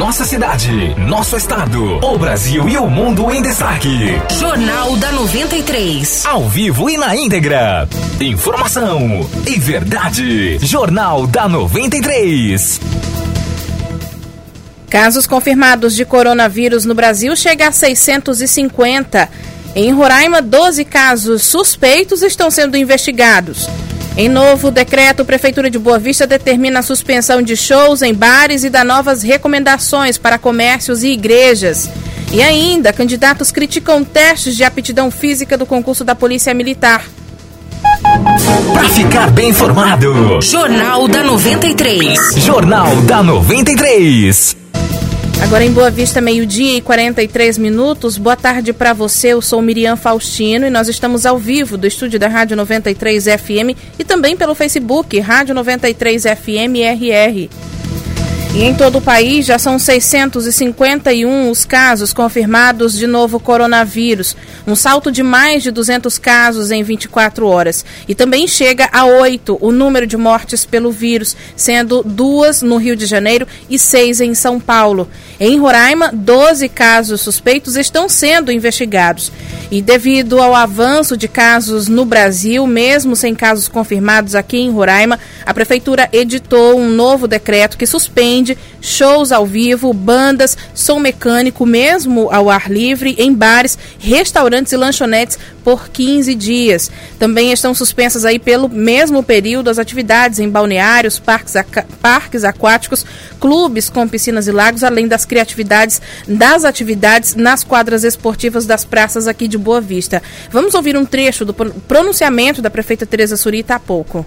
nossa cidade, nosso estado, o Brasil e o mundo em destaque. Jornal da 93. Ao vivo e na íntegra. Informação e verdade. Jornal da 93. Casos confirmados de coronavírus no Brasil chega a 650. Em Roraima, 12 casos suspeitos estão sendo investigados. Em novo decreto, a Prefeitura de Boa Vista determina a suspensão de shows em bares e dá novas recomendações para comércios e igrejas. E ainda, candidatos criticam testes de aptidão física do concurso da Polícia Militar. Para ficar bem informado, Jornal da 93. Jornal da 93. Agora em Boa Vista, 12h43. Boa tarde para você, eu sou Mirian Faustino e nós estamos ao vivo do estúdio da Rádio 93 FM e também pelo Facebook, Rádio 93 FM RR. E em todo o país já são 651 os casos confirmados de novo coronavírus, um salto de mais de 200 casos em 24 horas. E também chega a 8 o número de mortes pelo vírus, sendo 2 no Rio de Janeiro e 6 em São Paulo. Em Roraima, 12 casos suspeitos estão sendo investigados. E devido ao avanço de casos no Brasil, mesmo sem casos confirmados aqui em Roraima, a Prefeitura editou um novo decreto que suspende shows ao vivo, bandas, som mecânico, mesmo ao ar livre, em bares, restaurantes e lanchonetes por 15 dias. Também estão suspensas aí pelo mesmo período as atividades em balneários, parques aquáticos, clubes com piscinas e lagos, além das atividades nas quadras esportivas das praças aqui de Boa Vista. Vamos ouvir um trecho do pronunciamento da prefeita Tereza Surita há pouco.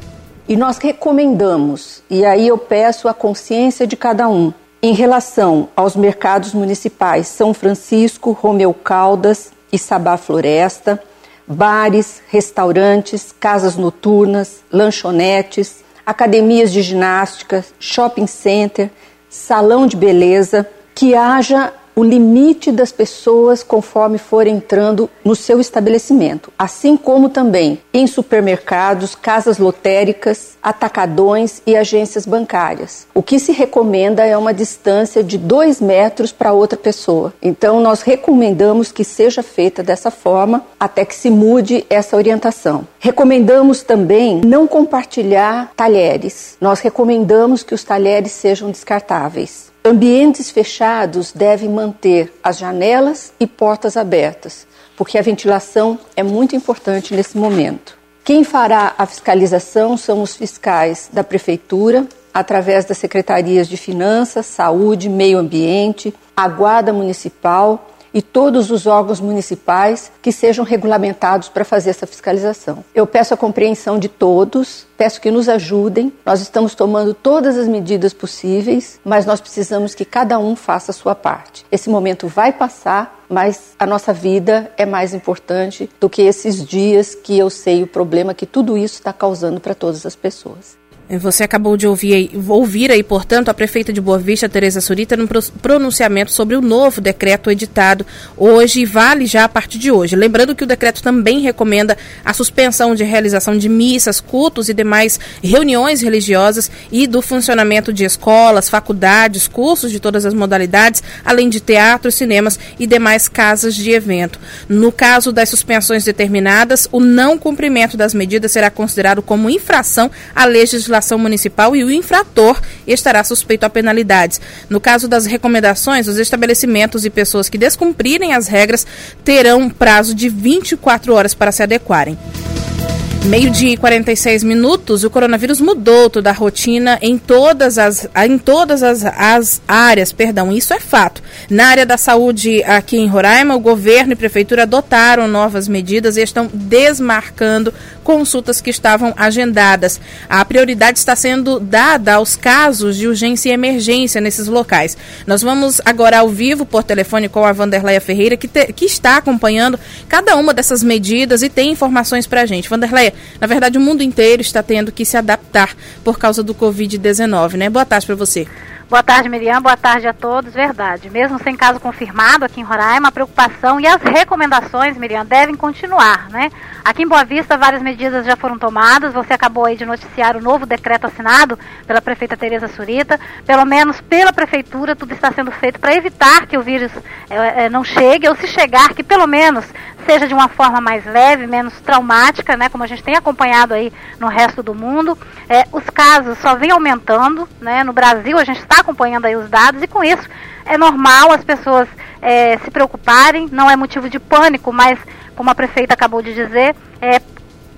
E nós recomendamos, e aí eu peço a consciência de cada um, em relação aos mercados municipais São Francisco, Romeu Caldas e Sabá Floresta, bares, restaurantes, casas noturnas, lanchonetes, academias de ginástica, shopping center, salão de beleza, que haja o limite das pessoas conforme for entrando no seu estabelecimento, assim como também em supermercados, casas lotéricas, atacadões e agências bancárias. O que se recomenda é uma distância de 2 metros para outra pessoa. Então, nós recomendamos que seja feita dessa forma até que se mude essa orientação. Recomendamos também não compartilhar talheres. Nós recomendamos que os talheres sejam descartáveis. Ambientes fechados devem manter as janelas e portas abertas, porque a ventilação é muito importante nesse momento. Quem fará a fiscalização são os fiscais da Prefeitura, através das Secretarias de Finanças, Saúde, Meio Ambiente, a Guarda Municipal e todos os órgãos municipais que sejam regulamentados para fazer essa fiscalização. Eu peço a compreensão de todos, peço que nos ajudem. Nós estamos tomando todas as medidas possíveis, mas nós precisamos que cada um faça a sua parte. Esse momento vai passar, mas a nossa vida é mais importante do que esses dias que eu sei o problema que tudo isso está causando para todas as pessoas. Você acabou de ouvir aí, portanto, a prefeita de Boa Vista, Tereza Surita, num pronunciamento sobre o novo decreto editado hoje e vale já a partir de hoje. Lembrando que o decreto também recomenda a suspensão de realização de missas, cultos e demais reuniões religiosas e do funcionamento de escolas, faculdades, cursos de todas as modalidades, além de teatros, cinemas e demais casas de evento. No caso das suspensões determinadas, o não cumprimento das medidas será considerado como infração à legislação municipal e o infrator estará suspeito a penalidades. No caso das recomendações, os estabelecimentos e pessoas que descumprirem as regras terão um prazo de 24 horas para se adequarem. 12h46, o coronavírus mudou toda a rotina em todas as áreas. Isso é fato. Na área da saúde aqui em Roraima, o governo e prefeitura adotaram novas medidas e estão desmarcando consultas que estavam agendadas. A prioridade está sendo dada aos casos de urgência e emergência nesses locais. Nós vamos agora ao vivo por telefone com a Vanderleia Ferreira, que está acompanhando cada uma dessas medidas e tem informações para a gente. Vanderleia, na verdade, o mundo inteiro está tendo que se adaptar por causa do Covid-19, né? Boa tarde para você. Boa tarde, Miriam. Boa tarde a todos. Verdade. Mesmo sem caso confirmado aqui em Roraima, a preocupação e as recomendações, Miriam, devem continuar, né? Aqui em Boa Vista, várias medidas já foram tomadas. Você acabou aí de noticiar o novo decreto assinado pela prefeita Tereza Surita. Pelo menos pela prefeitura, tudo está sendo feito para evitar que o vírus não chegue, ou se chegar, que pelo menos seja de uma forma mais leve, menos traumática, né? Como a gente tem acompanhado aí no resto do mundo. Os casos só vêm aumentando, né? No Brasil, a gente está acompanhando aí os dados e com isso é normal as pessoas se preocuparem, não é motivo de pânico, mas como a prefeita acabou de dizer, é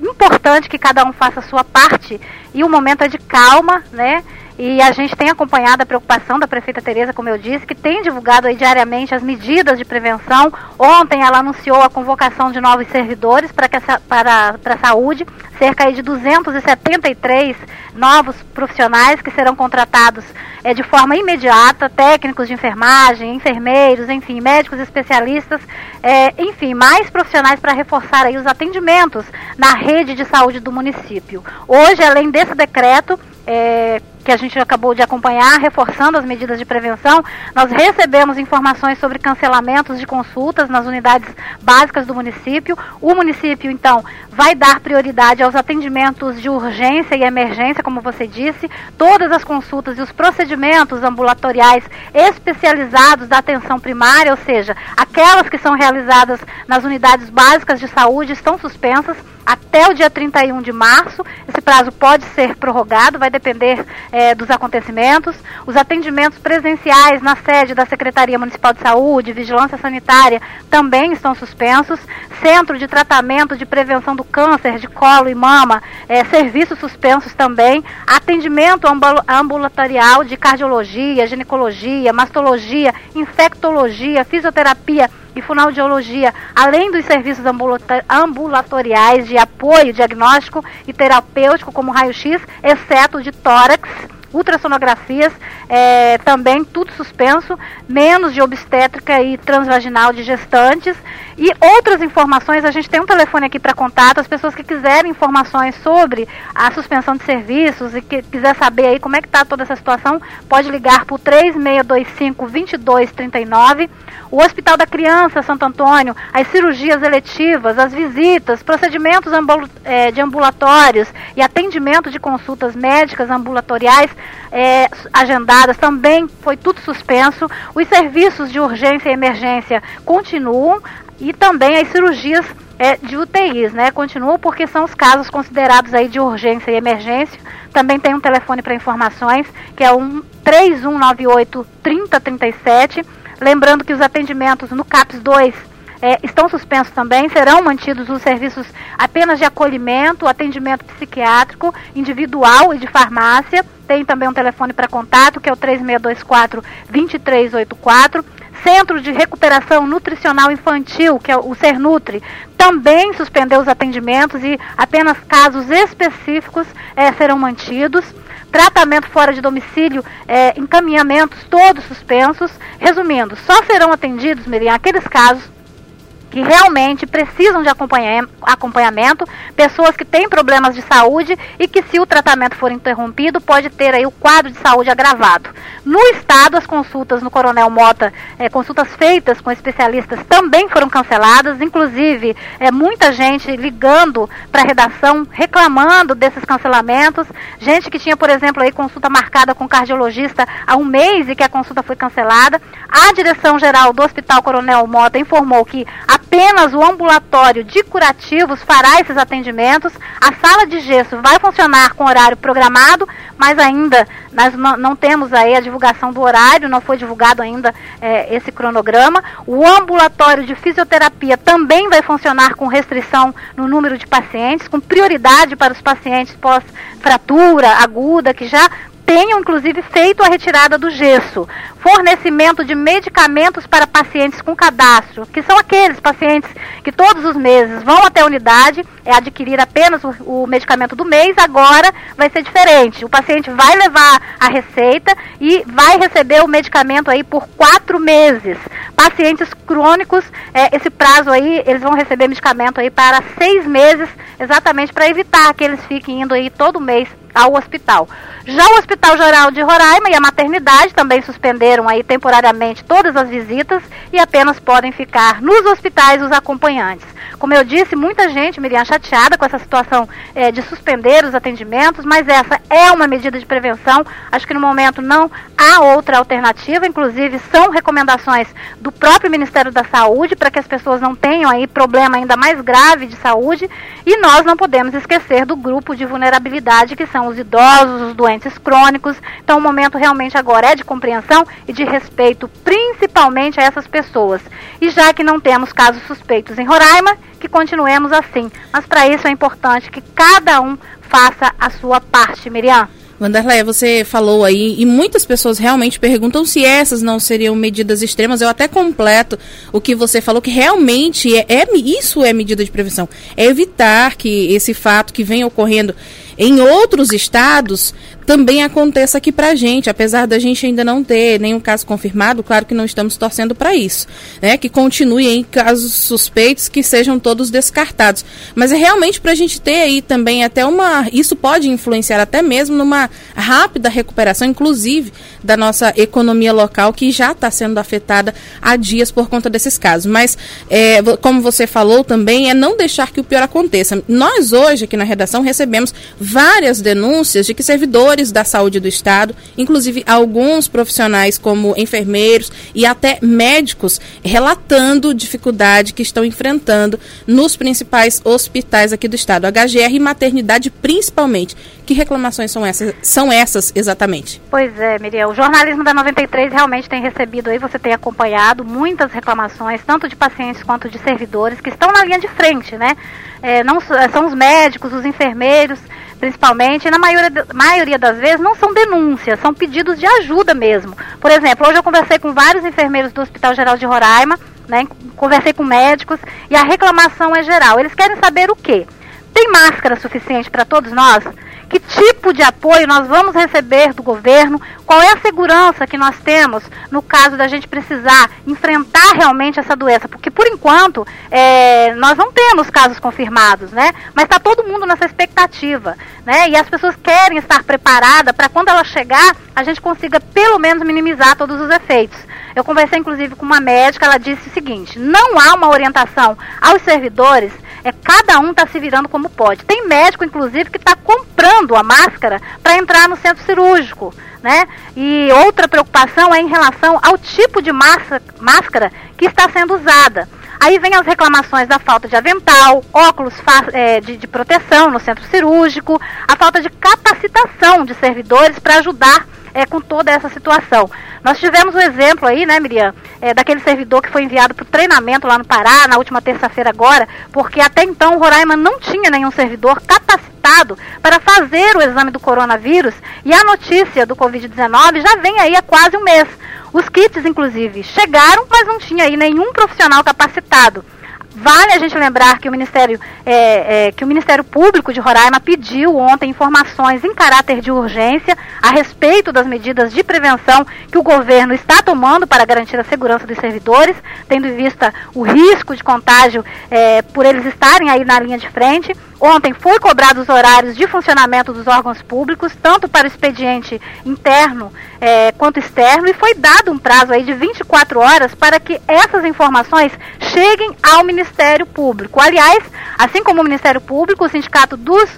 importante que cada um faça a sua parte e o momento é de calma, né? E a gente tem acompanhado a preocupação da prefeita Tereza, como eu disse, que tem divulgado aí diariamente as medidas de prevenção. Ontem ela anunciou a convocação de novos servidores para a saúde, cerca aí de 273 novos profissionais que serão contratados de forma imediata, técnicos de enfermagem, enfermeiros, enfim, médicos especialistas, enfim, mais profissionais para reforçar aí os atendimentos na rede de saúde do município. Hoje, além desse decreto, que a gente acabou de acompanhar, reforçando as medidas de prevenção, nós recebemos informações sobre cancelamentos de consultas nas unidades básicas do município. O município, então, vai dar prioridade aos atendimentos de urgência e emergência, como você disse. Todas as consultas e os procedimentos ambulatoriais especializados da atenção primária, ou seja, aquelas que são realizadas nas unidades básicas de saúde, estão suspensas até o dia 31 de março. Esse prazo pode ser prorrogado, vai depender dos acontecimentos. Os atendimentos presenciais na sede da Secretaria Municipal de Saúde, Vigilância Sanitária, também estão suspensos. Centro de Tratamento de Prevenção do Câncer de Colo e Mama, serviços suspensos também. Atendimento ambulatorial de cardiologia, ginecologia, mastologia, infectologia, fisioterapia e fonoaudiologia, além dos serviços ambulatoriais de apoio diagnóstico e terapêutico, como raio-x, exceto de tórax, ultrassonografias, também tudo suspenso, menos de obstétrica e transvaginal de gestantes. E outras informações, a gente tem um telefone aqui para contato, as pessoas que quiserem informações sobre a suspensão de serviços e que quiser saber aí como é que está toda essa situação, pode ligar para o 3625-2239. O Hospital da Criança, Santo Antônio, as cirurgias eletivas, as visitas, procedimentos de ambulatórios e atendimento de consultas médicas ambulatoriais agendadas, também foi tudo suspenso. Os serviços de urgência e emergência continuam e também as cirurgias de UTIs, né? Continuam porque são os casos considerados aí de urgência e emergência. Também tem um telefone para informações, que é 3198-3037. Lembrando que os atendimentos no CAPS 2 estão suspensos também, serão mantidos os serviços apenas de acolhimento, atendimento psiquiátrico, individual e de farmácia. Tem também um telefone para contato, que é o 3624-2384. Centro de Recuperação Nutricional Infantil, que é o CERNUTRE, também suspendeu os atendimentos e apenas casos específicos serão mantidos. Tratamento fora de domicílio, encaminhamentos todos suspensos. Resumindo, só serão atendidos, Miriam, aqueles casos que realmente precisam de acompanhamento, pessoas que têm problemas de saúde e que, se o tratamento for interrompido, pode ter aí o quadro de saúde agravado. No estado, as consultas no Coronel Mota, consultas feitas com especialistas, também foram canceladas, inclusive muita gente ligando para a redação, reclamando desses cancelamentos, gente que tinha, por exemplo, aí consulta marcada com cardiologista há um mês e que a consulta foi cancelada. A direção-geral do Hospital Coronel Mota informou que apenas o ambulatório de curativos fará esses atendimentos. A sala de gesso vai funcionar com horário programado, mas ainda nós não temos aí a divulgação do horário, não foi divulgado ainda esse cronograma. O ambulatório de fisioterapia também vai funcionar com restrição no número de pacientes, com prioridade para os pacientes pós-fratura aguda, que já tenham, inclusive, feito a retirada do gesso. Fornecimento de medicamentos para pacientes com cadastro, que são aqueles pacientes que todos os meses vão até a unidade, adquirir apenas o medicamento do mês. Agora vai ser diferente. O paciente vai levar a receita e vai receber o medicamento aí por 4 meses. Pacientes crônicos, esse prazo aí, eles vão receber medicamento aí para 6 meses, exatamente para evitar que eles fiquem indo aí todo mês ao hospital. Já o Hospital Geral de Roraima e a maternidade também suspenderam aí temporariamente todas as visitas e apenas podem ficar nos hospitais os acompanhantes. Como eu disse, muita gente, Miriam, chateada com essa situação de suspender os atendimentos, mas essa é uma medida de prevenção. Acho que no momento não há outra alternativa, inclusive são recomendações do próprio Ministério da Saúde para que as pessoas não tenham aí problema ainda mais grave de saúde, e nós não podemos esquecer do grupo de vulnerabilidade que são os idosos, os doentes crônicos. Então o momento realmente agora é de compreensão e de respeito principalmente a essas pessoas. E já que não temos casos suspeitos em Roraima, que continuemos assim. Mas para isso é importante que cada um faça a sua parte, Miriam. Vanderleia, você falou aí, e muitas pessoas realmente perguntam se essas não seriam medidas extremas. Eu até completo o que você falou, que realmente isso é medida de prevenção. É evitar que esse fato que vem ocorrendo em outros estados também aconteça aqui pra gente, apesar da gente ainda não ter nenhum caso confirmado. Claro que não estamos torcendo para isso, né? Que continue em casos suspeitos, que sejam todos descartados. Mas é realmente pra gente ter aí também até uma... Isso pode influenciar até mesmo numa rápida recuperação, inclusive, da nossa economia local, que já está sendo afetada há dias por conta desses casos. Mas, como você falou também, é não deixar que o pior aconteça. Nós hoje aqui na redação recebemos várias denúncias de que servidores da saúde do Estado, inclusive alguns profissionais como enfermeiros e até médicos, relatando dificuldade que estão enfrentando nos principais hospitais aqui do Estado, HGR e maternidade principalmente. Que reclamações são essas exatamente? Pois é, Miriam, o jornalismo da 93 realmente tem recebido aí, você tem acompanhado muitas reclamações, tanto de pacientes quanto de servidores que estão na linha de frente, né? Não são os médicos, os enfermeiros, principalmente, e na maioria das vezes não são denúncias, são pedidos de ajuda mesmo. Por exemplo, hoje eu conversei com vários enfermeiros do Hospital Geral de Roraima, né? Conversei com médicos e a reclamação é geral. Eles querem saber o quê? Tem máscara suficiente para todos nós? Que tipo de apoio nós vamos receber do governo? Qual é a segurança que nós temos no caso da gente precisar enfrentar realmente essa doença? Porque, por enquanto, nós não temos casos confirmados, né? Mas está todo mundo nessa expectativa, né? E as pessoas querem estar preparadas para quando ela chegar, a gente consiga pelo menos minimizar todos os efeitos. Eu conversei, inclusive, com uma médica, ela disse o seguinte: não há uma orientação aos servidores, cada um está se virando como pode. Tem médico, inclusive, que está comprando a máscara para entrar no centro cirúrgico, né? E outra preocupação é em relação ao tipo de máscara que está sendo usada. Aí vem as reclamações da falta de avental, óculos de proteção no centro cirúrgico, a falta de capacitação de servidores para ajudar com toda essa situação. Nós tivemos um exemplo aí, né, Miriam, daquele servidor que foi enviado para o treinamento lá no Pará, na última terça-feira agora, porque até então o Roraima não tinha nenhum servidor capacitado para fazer o exame do coronavírus, e a notícia do Covid-19 já vem aí há quase um mês. Os kits, inclusive, chegaram, mas não tinha aí nenhum profissional capacitado. Vale a gente lembrar que o Ministério Público de Roraima pediu ontem informações em caráter de urgência a respeito das medidas de prevenção que o governo está tomando para garantir a segurança dos servidores, tendo em vista o risco de contágio por eles estarem aí na linha de frente. Ontem foi cobrado os horários de funcionamento dos órgãos públicos, tanto para o expediente interno quanto externo, e foi dado um prazo aí de 24 horas para que essas informações cheguem ao Ministério Público. Aliás, assim como o Ministério Público, o Sindicato dos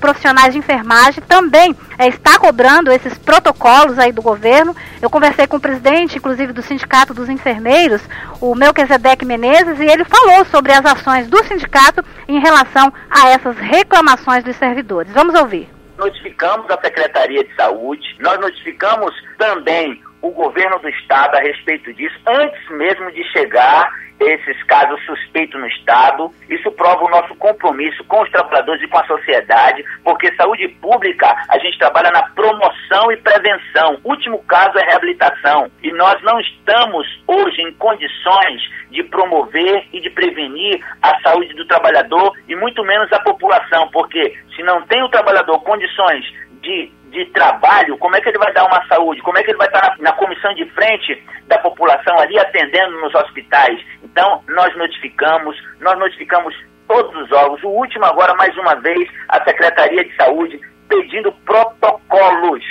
Profissionais de Enfermagem também está cobrando esses protocolos aí do governo. Eu conversei com o presidente, inclusive, do Sindicato dos Enfermeiros, o Melquisedeque Menezes, e ele falou sobre as ações do sindicato em relação a essas reclamações dos servidores. Vamos ouvir. Notificamos a Secretaria de Saúde, nós notificamos também o governo do Estado a respeito disso, antes mesmo de chegar esses casos suspeitos no Estado. Isso prova o nosso compromisso com os trabalhadores e com a sociedade, porque saúde pública, a gente trabalha na promoção e prevenção. O último caso é reabilitação, e nós não estamos hoje em condições de promover e de prevenir a saúde do trabalhador e muito menos a população, porque se não tem o trabalhador condições de trabalho, como é que ele vai dar uma saúde? Como é que ele vai estar na comissão de frente da população ali atendendo nos hospitais? Então, nós notificamos todos os órgãos. O último agora, mais uma vez, a Secretaria de Saúde pedindo protocolos.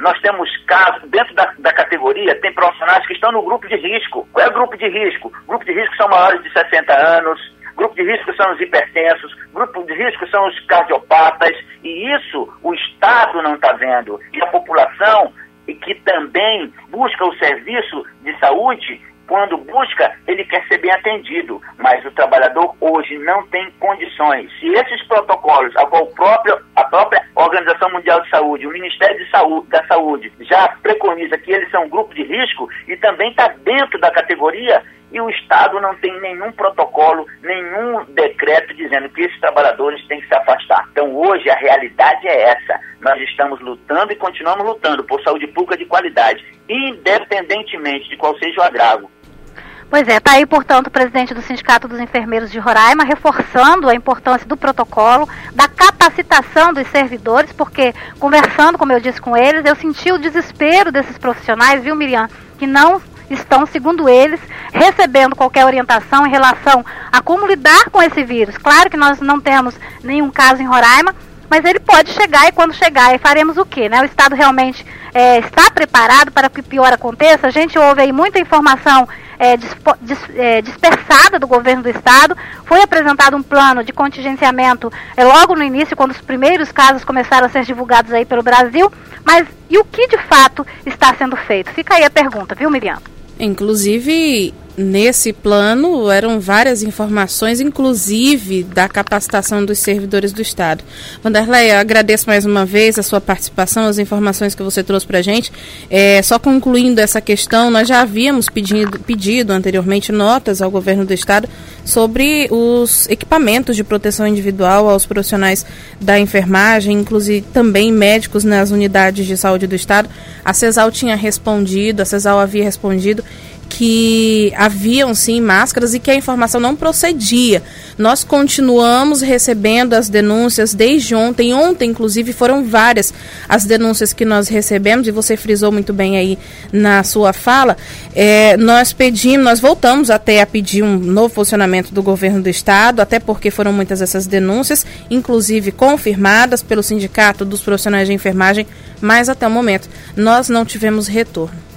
Nós temos casos, dentro da categoria, tem profissionais que estão no grupo de risco. Qual é o grupo de risco? Grupo de risco são maiores de 60 anos, grupo de risco são os hipertensos, grupo de risco são os cardiopatas, e isso o Estado não está vendo. E a população, que também busca o serviço de saúde, quando busca, ele quer ser bem atendido, mas o trabalhador hoje não tem condições. E esses protocolos, a própria Organização Mundial de Saúde, o Ministério da Saúde, já preconiza que eles são um grupo de risco e também está dentro da categoria, e o Estado não tem nenhum protocolo, nenhum decreto dizendo que esses trabalhadores têm que se afastar. Então hoje a realidade é essa. Nós estamos lutando e continuamos lutando por saúde pública de qualidade, independentemente de qual seja o agravo. Pois é, está aí, portanto, o presidente do Sindicato dos Enfermeiros de Roraima reforçando a importância do protocolo, da capacitação dos servidores, porque conversando, como eu disse com eles, eu senti o desespero desses profissionais, viu, Mirian, que não estão, segundo eles, recebendo qualquer orientação em relação a como lidar com esse vírus. Claro que nós não temos nenhum caso em Roraima, mas ele pode chegar, e quando chegar, aí faremos o quê, né? O Estado realmente está preparado para que pior aconteça? A gente ouve aí muita informação dispersada do governo do Estado. Foi apresentado um plano de contingenciamento logo no início, quando os primeiros casos começaram a ser divulgados aí pelo Brasil. Mas e o que de fato está sendo feito? Fica aí a pergunta, viu, Miriam? Inclusive, nesse plano eram várias informações, inclusive da capacitação dos servidores do Estado. Vanderleia, agradeço mais uma vez a sua participação, as informações que você trouxe para a gente. Só concluindo essa questão, nós já havíamos pedido anteriormente notas ao governo do Estado sobre os equipamentos de proteção individual aos profissionais da enfermagem, inclusive também médicos nas unidades de saúde do Estado. A CESAL havia respondido que haviam sim máscaras e que a informação não procedia. Nós continuamos recebendo as denúncias desde ontem. Ontem, inclusive, foram várias as denúncias que nós recebemos, e você frisou muito bem aí na sua fala. Nós voltamos até a pedir um novo funcionamento do governo do Estado, até porque foram muitas essas denúncias, inclusive confirmadas pelo Sindicato dos Profissionais de Enfermagem, mas até o momento nós não tivemos retorno.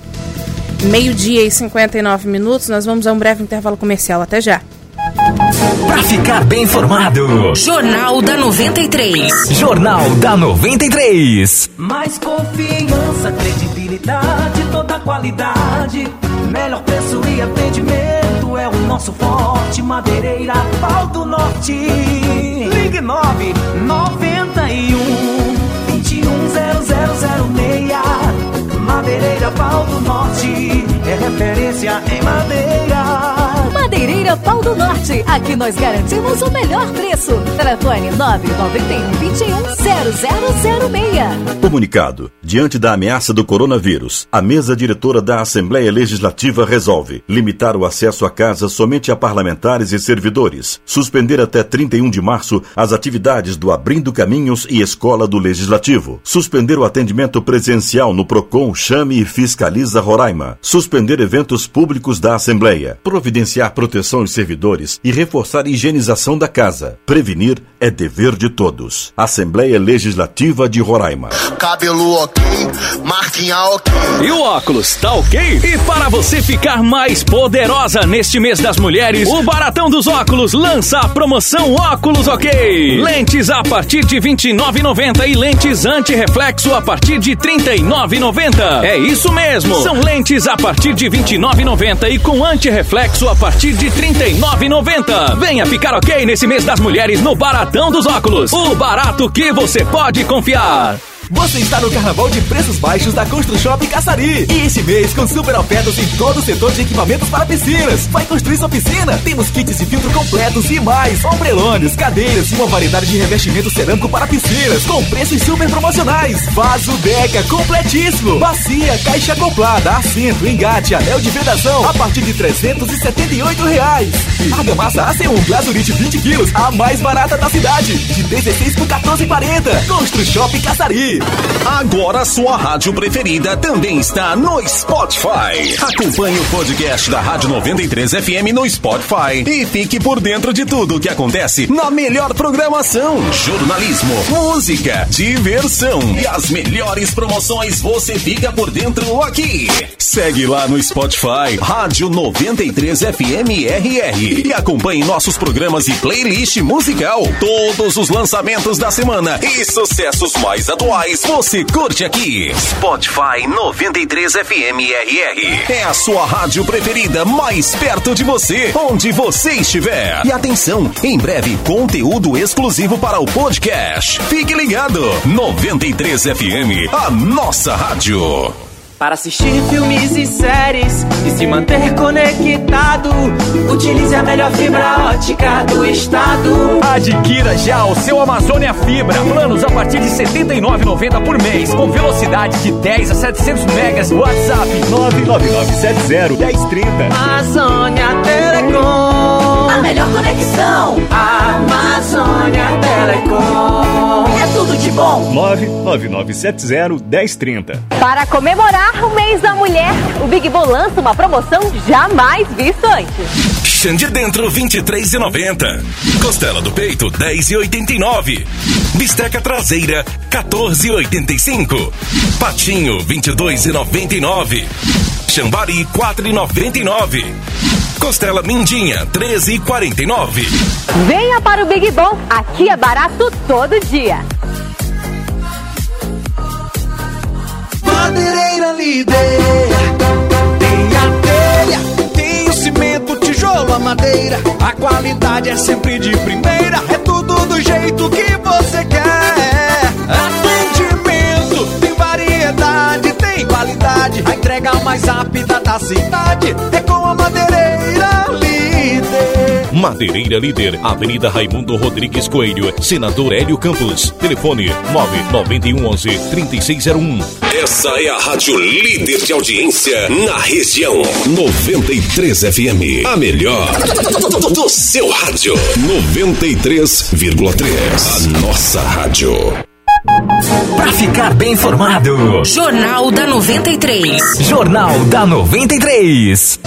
12:59, nós vamos a um breve intervalo comercial. Até já. Para ficar bem informado, Jornal da 93. Jornal da 93. Mais confiança, credibilidade, toda qualidade. Melhor preço e atendimento é o nosso forte. Madeireira, Pau do Norte. Ligue 991-210006. Madeireira Pau do Norte é referência em madeira. Madeireira Pau do Norte, aqui nós garantimos o melhor preço. Telefone 991-21-0006. Comunicado. Diante da ameaça do coronavírus, a mesa diretora da Assembleia Legislativa resolve limitar o acesso à casa somente a parlamentares e servidores, suspender até 31 de março as atividades do Abrindo Caminhos e Escola do Legislativo, suspender o atendimento presencial no PROCON, Chame e Fiscaliza Roraima, suspender eventos públicos da Assembleia, providenciar proteção aos servidores e reforçar a higienização da casa. Prevenir é dever de todos. Assembleia Legislativa de Roraima. Cabelo ok, marquinha ok. E o óculos, tá ok? E para você ficar mais poderosa neste mês das mulheres, o Baratão dos Óculos lança a promoção Óculos Ok. Lentes a partir de R$ 29,90 e lentes anti-reflexo a partir de R$ 39,90. É isso mesmo, são lentes a partir de R$ 29,90 e com anti-reflexo a partir de R$ 39,90. Venha ficar ok nesse mês das mulheres no Baratão dos Óculos. O barato que você pode confiar. Você está no Carnaval de Preços Baixos da ConstruShop Caçari. E esse mês com super ofertas em todo o setor de equipamentos para piscinas. Vai construir sua piscina? Temos kits de filtro completos e mais ombrelones, cadeiras e uma variedade de revestimento cerâmico para piscinas com preços super promocionais. Vaso Deca completíssimo, bacia, caixa acoplada, assento, engate, anel de vedação a partir de R$ 378. Argamassa AC1 Glazurite 20 kg, a mais barata da cidade, de 16 por R$ 14,40. ConstruShop Caçari. Agora sua rádio preferida também está no Spotify. Acompanhe o podcast da Rádio 93 FM no Spotify e fique por dentro de tudo o que acontece na melhor programação, jornalismo, música, diversão e as melhores promoções. Você fica por dentro aqui. Segue lá no Spotify, Rádio 93 FM RR, e acompanhe nossos programas e playlist musical. Todos os lançamentos da semana e sucessos mais atuais você curte aqui. Spotify 93 FM RR é a sua rádio preferida mais perto de você, onde você estiver. E atenção, em breve conteúdo exclusivo para o podcast. Fique ligado, 93 FM, a nossa rádio. Para assistir filmes e séries e se manter conectado, utilize a melhor fibra ótica do estado. Adquira já o seu Amazônia Fibra. Planos a partir de R$ 79,90 por mês, com velocidade de 10 a 700 megas. WhatsApp 99970-1030. Amazônia Telecom, a melhor conexão. Amazônia Telecom, é tudo de bom. 99970-1030. Para comemorar o mês da mulher, o Big Bom lança uma promoção jamais vista antes. Chã de dentro, R$23,90. Costela do peito, R$10,89. Bisteca traseira, R$14,85. Patinho, R$22,99. Chambari, R$4,99. Costela mindinha, R$13,49. Venha para o Big Bom, aqui é barato todo dia. Madeireira líder, tem a telha, tem o cimento, tijolo, a madeira. A qualidade é sempre de primeira, é tudo do jeito que você quer. Atendimento, tem variedade, tem qualidade. A entrega mais rápida da cidade é com a Madeireira Líder. Madeireira Líder, Avenida Raimundo Rodrigues Coelho, Senador Hélio Campos. Telefone 99111-3601. Essa é a rádio líder de audiência na região. 93 FM, a melhor do seu rádio. 93,3, a nossa rádio. Pra ficar bem informado, Jornal da 93. Jornal da 93.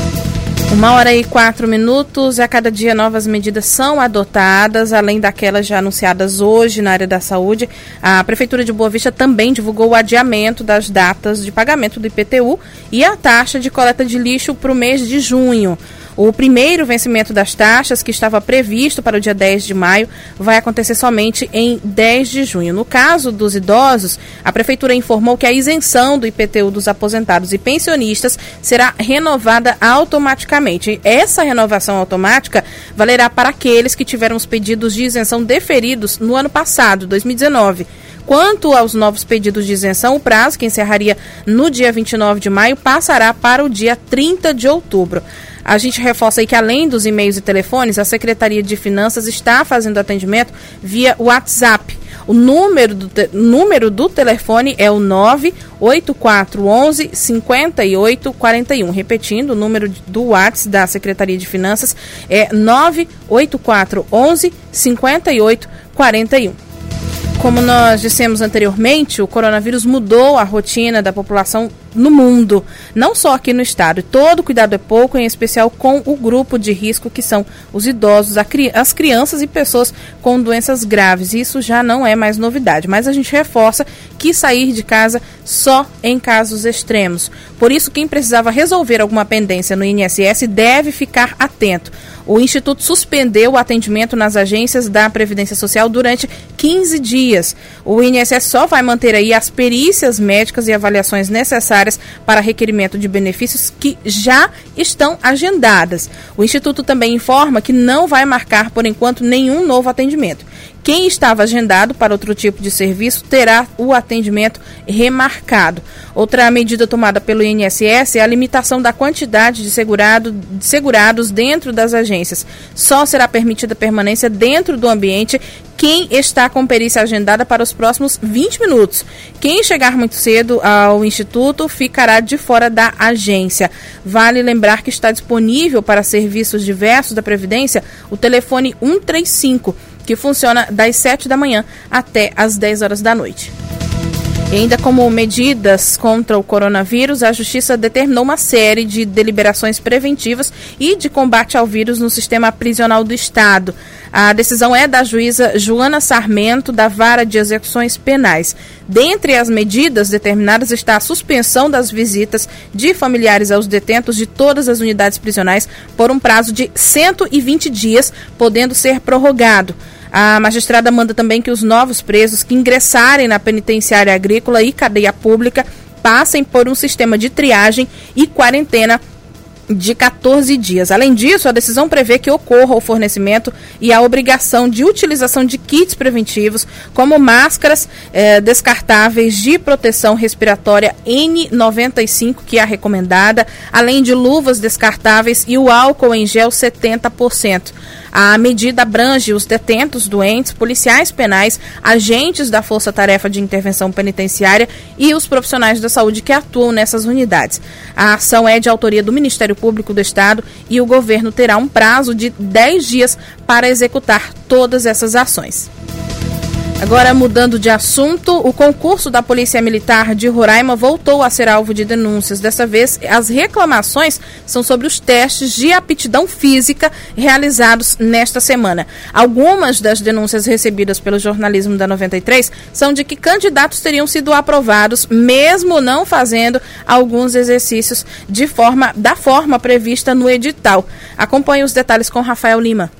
1h04, e a cada dia novas medidas são adotadas, além daquelas já anunciadas hoje na área da saúde. A Prefeitura de Boa Vista também divulgou o adiamento das datas de pagamento do IPTU e a taxa de coleta de lixo para o mês de junho. O primeiro vencimento das taxas, que estava previsto para o dia 10 de maio, vai acontecer somente em 10 de junho. No caso dos idosos, a Prefeitura informou que a isenção do IPTU dos aposentados e pensionistas será renovada automaticamente. Essa renovação automática valerá para aqueles que tiveram os pedidos de isenção deferidos no ano passado, 2019. Quanto aos novos pedidos de isenção, o prazo, que encerraria no dia 29 de maio, passará para o dia 30 de outubro. A gente reforça aí que, além dos e-mails e telefones, a Secretaria de Finanças está fazendo atendimento via WhatsApp. O número do telefone é o 98411-5841. Repetindo, o número do WhatsApp da Secretaria de Finanças é 98411-5841. Como nós dissemos anteriormente, o coronavírus mudou a rotina da população no mundo, não só aqui no estado. Todo cuidado é pouco, em especial com o grupo de risco, que são os idosos, as crianças e pessoas com doenças graves. Isso já não é mais novidade, mas a gente reforça que sair de casa só em casos extremos. Por isso, quem precisava resolver alguma pendência no INSS deve ficar atento. O Instituto suspendeu o atendimento nas agências da Previdência Social durante 15 dias. O INSS só vai manter aí as perícias médicas e avaliações necessárias para requerimento de benefícios que já estão agendadas. O Instituto também informa que não vai marcar, por enquanto, nenhum novo atendimento. Quem estava agendado para outro tipo de serviço terá o atendimento remarcado. Outra medida tomada pelo INSS é a limitação da quantidade de segurados dentro das agências. Só será permitida permanência dentro do ambiente quem está com perícia agendada para os próximos 20 minutos. Quem chegar muito cedo ao Instituto ficará de fora da agência. Vale lembrar que está disponível para serviços diversos da Previdência o telefone 135, que funciona das 7 da manhã até as 10 horas da noite. E ainda como medidas contra o coronavírus, a Justiça determinou uma série de deliberações preventivas e de combate ao vírus no sistema prisional do Estado. A decisão é da juíza Joana Sarmento, da Vara de Execuções Penais. Dentre as medidas determinadas está a suspensão das visitas de familiares aos detentos de todas as unidades prisionais por um prazo de 120 dias, podendo ser prorrogado. A magistrada manda também que os novos presos que ingressarem na penitenciária agrícola e cadeia pública passem por um sistema de triagem e quarentena de 14 dias. Além disso, a decisão prevê que ocorra o fornecimento e a obrigação de utilização de kits preventivos, como máscaras descartáveis de proteção respiratória N95, que é a recomendada, além de luvas descartáveis e o álcool em gel 70%. A medida abrange os detentos, doentes, policiais penais, agentes da Força Tarefa de Intervenção Penitenciária e os profissionais da saúde que atuam nessas unidades. A ação é de autoria do Ministério Público do Estado e o governo terá um prazo de 10 dias para executar todas essas ações. Agora, mudando de assunto, o concurso da Polícia Militar de Roraima voltou a ser alvo de denúncias. Dessa vez, as reclamações são sobre os testes de aptidão física realizados nesta semana. Algumas das denúncias recebidas pelo jornalismo da 93 são de que candidatos teriam sido aprovados, mesmo não fazendo alguns exercícios da forma prevista no edital. Acompanhe os detalhes com Rafael Lima.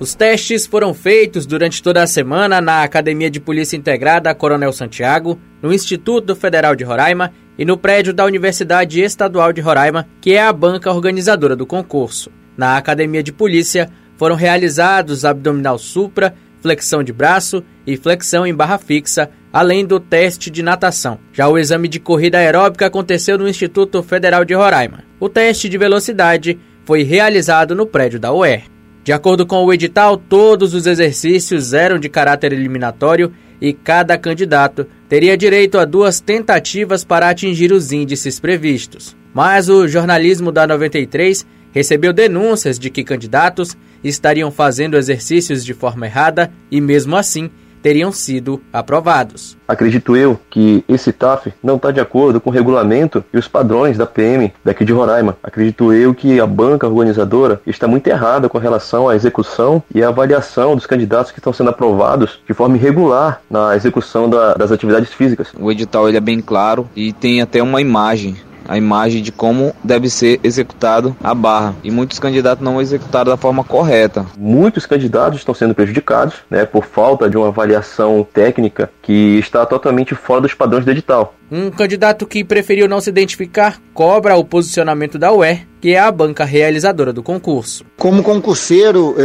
Os testes foram feitos durante toda a semana na Academia de Polícia Integrada Coronel Santiago, no Instituto Federal de Roraima e no prédio da Universidade Estadual de Roraima, que é a banca organizadora do concurso. Na Academia de Polícia foram realizados abdominal supra, flexão de braço e flexão em barra fixa, além do teste de natação. Já o exame de corrida aeróbica aconteceu no Instituto Federal de Roraima. O teste de velocidade foi realizado no prédio da UER. De acordo com o edital, todos os exercícios eram de caráter eliminatório e cada candidato teria direito a 2 tentativas para atingir os índices previstos. Mas o jornalismo da 93 recebeu denúncias de que candidatos estariam fazendo exercícios de forma errada e, mesmo assim, teriam sido aprovados. Acredito eu que esse TAF não está de acordo com o regulamento e os padrões da PM daqui de Roraima. Acredito eu que a banca organizadora está muito errada com relação à execução e à avaliação dos candidatos que estão sendo aprovados de forma irregular na execução das atividades físicas. O edital ele é bem claro e tem até uma imagem. A imagem de como deve ser executado a barra. E muitos candidatos não executaram da forma correta. Muitos candidatos estão sendo prejudicados, né, por falta de uma avaliação técnica que está totalmente fora dos padrões do edital. Um candidato que preferiu não se identificar cobra o posicionamento da UER, que é a banca realizadora do concurso. Como concurseiro,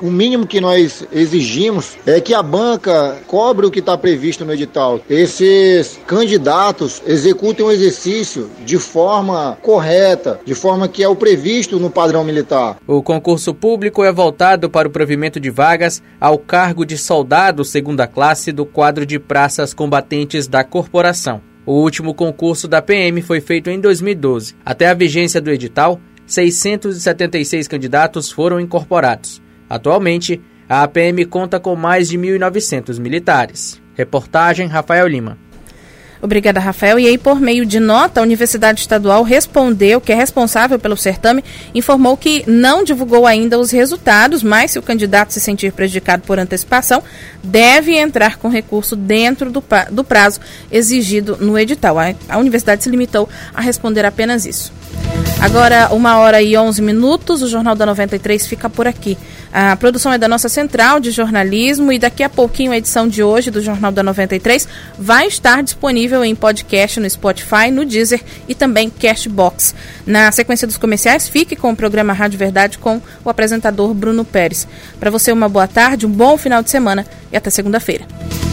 o mínimo que nós exigimos é que a banca cobre o que está previsto no edital. Esses candidatos executem o exercício de forma correta, de forma que é o previsto no padrão militar. O concurso público é voltado para o provimento de vagas ao cargo de soldado segunda classe do quadro de praças combatentes da corporação. O último concurso da PM foi feito em 2012. Até a vigência do edital, 676 candidatos foram incorporados. Atualmente, a PM conta com mais de 1.900 militares. Reportagem Rafael Lima. Obrigada, Rafael. E aí, por meio de nota, a Universidade Estadual respondeu que é responsável pelo certame, informou que não divulgou ainda os resultados, mas se o candidato se sentir prejudicado por antecipação, deve entrar com recurso dentro do prazo exigido no edital. A universidade se limitou a responder apenas isso. Agora, 1h11, o Jornal da 93 fica por aqui. A produção é da nossa central de jornalismo e daqui a pouquinho a edição de hoje do Jornal da 93 vai estar disponível em podcast no Spotify, no Deezer e também Castbox. Na sequência dos comerciais, fique com o programa Rádio Verdade com o apresentador Bruno Pérez. Para você, uma boa tarde, um bom final de semana e até segunda-feira.